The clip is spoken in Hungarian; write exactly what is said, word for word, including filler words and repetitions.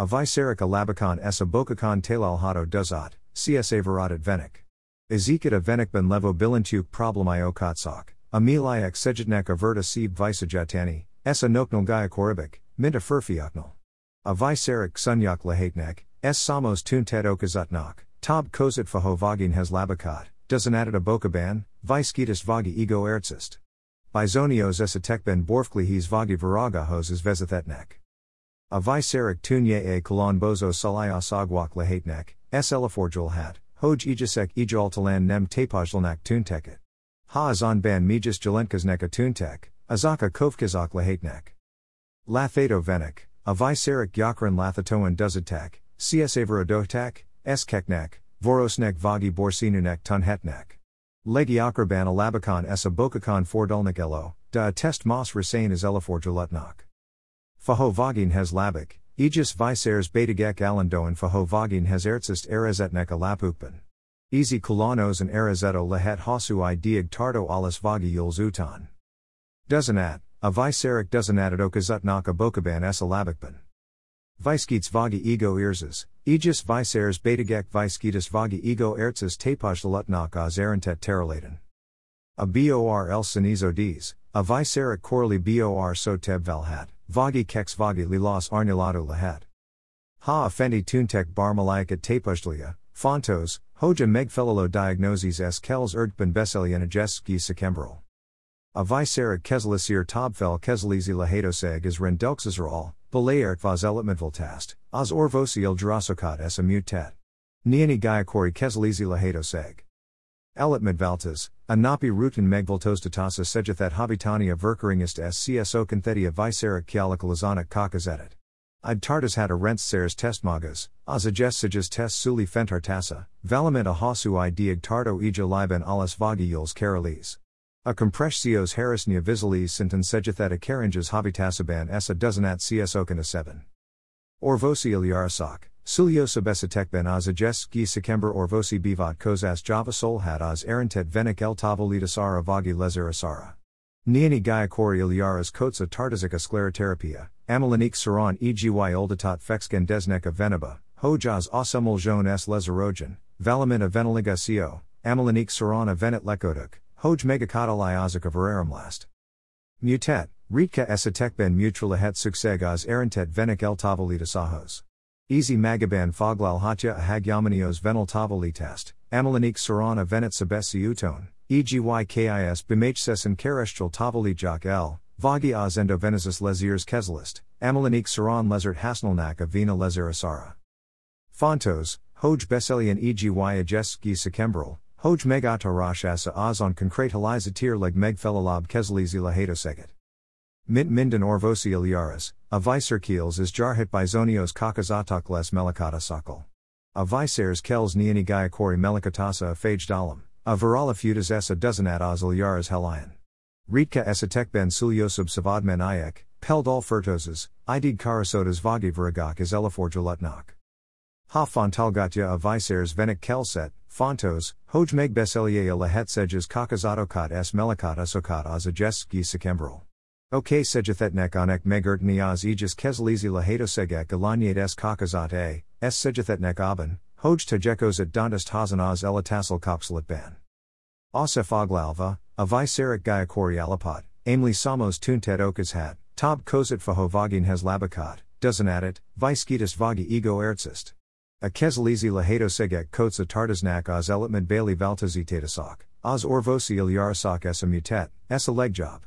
a viserica labicon s a bocacan talal hato duzot, csa verot at venik. Ezeket a venik ben levo bilintuk problemio kotzok, ameliak sejitnek averta sieb visajatani, s a noknal gaiakoribic, mint a furfioknal. A viseric sunyak lahatnek, s samos tuntet okazutnok, tob kozit fahovagin has labicot, dozen added a bocaban, visketis vagi ego erzist. Bizonios s a tekben borfklihis vagi viraga hoses vezethetnek. A viseric tunye a kolon bozo salios agwak lahatnek, s eliforjul hat, hoj ejasek ejaltalan nem tapajlnak tunteket. Ha azon ban mejas jalenkaznek a tuntek, azaka kovkazak lahatnek. Lathato venik, a viseric yakran lathatoan duzatak, csaverodotak, s keknek, vorosnek vagi borsinunek tunhetnek. Legiakraban a labicon s a bocacan fordulnik elo, da a test mos resain is eliforjulutnak. Faho vagin has labic, aegis visers betagek alandoan faho vagin has erzist erezetnek a lapukban. Easy kulanos and erezeto lahet hosu I diag tardo alas vagi yuls utan. Dozenat, a viseric dozenatid okazutnak a bocaban s a labicban. Viskeets vagi ego erzis, aegis visers betagek viskeetis vagi ego erzis tapajlutnak az erentet tereladen. A bor el sinizodis, a viseric corli bor so teb valhat. Vagi kex vagi lilas arnulado lahat. Ha offendi tuntek barmalaik at tapujlia, fontos, hoja megfelilo diagnoses s kels ergben beselianajeski sekembral. A viseric kezelisir tobfel kezelizi lahatoseg is rendelxisral, belaerk vazelitmentviltast, az orvosiel drasokot s a mutet. Niani gaiakori kezelizi lahatoseg. Elitmentvaltas, a napi rutin megviltostatasa sejathat habitania verkeringist s cso conthetia viseric kialicalizonic kakazetit. Id tartas hat arents seres testmagas, azagessages test suli fentartasa, valament a hosu I diag tardo ija liban alas vagiules carolis. A comprescios harrisnia visiles sinten sejathat a caringes habitasaban s a dozenat cso cana seven. Orvosi iliarasak. Suliosa besetekben az ajeski sekember orvosi bivat kozas java sol hat az erentet venik el tavalitasara vagi leserasara. Niani gaiakori iliaras kotsa tartazica scleroterapia, amelanik saron egi oldatot fexken desneka venaba, hojas osemuljon s leserogen, valamenta veniliga co, amelanik saron a venet lekotuk, hoj megakotali azaka vereramlast. Mutet, ritka esetekben mutralahet sukseg az erentet venik el tavalitasahos. Easy magaban foglal hatya a hagyamanios venal tavalitast, amelanik saran a venet sabesi uton, egyykis bimhsesen kerestral tavalijak el, vagi az endo venizis lesirs kezelist, amelanik saran lesert hasnalnak a vina leserasara. Fontos, hoj beselian egy ajeski sekembral, hoj megatarash asa az on concrete halizatir leg megfelalab kezelizi lahatoseget. Mint minden orvosi iliaras, a viserkiels is jarhit bizonios kakazatok les melikatosakal. A visers kels niani gaiakori melikatasa a fagedalum, a viralafutas s a dozenat az iliaras helion. Ritka s a tekben suliosub savadmen iek, peldal fertoses, idig karasotas vagi viragak is eliforjulutnak. Ha fontalgatya a visers venik kelset, fontos, hoj meg beselia lahetseges kakazatokot s melikatosokot az ajeski sekembral. Ok sejathetnek onek megertni az aegis kezelizi lahatosegek alanyet s kakazat a, s sejathetnek aban, hoj tajekos at dantist hazan az elitasal kapsalat ban. Osefoglalva, a viseric gaiakori alapot, amely samos tuntet okas hat, tob kozit fahovagin has labicot, dozen at it, visketis vagi ego erzist. A kezelizi lahatosegek kotsa tartaznak az elitment bailey valtazitatasok, az orvosi ilyarasak s a mutet, s a legjob.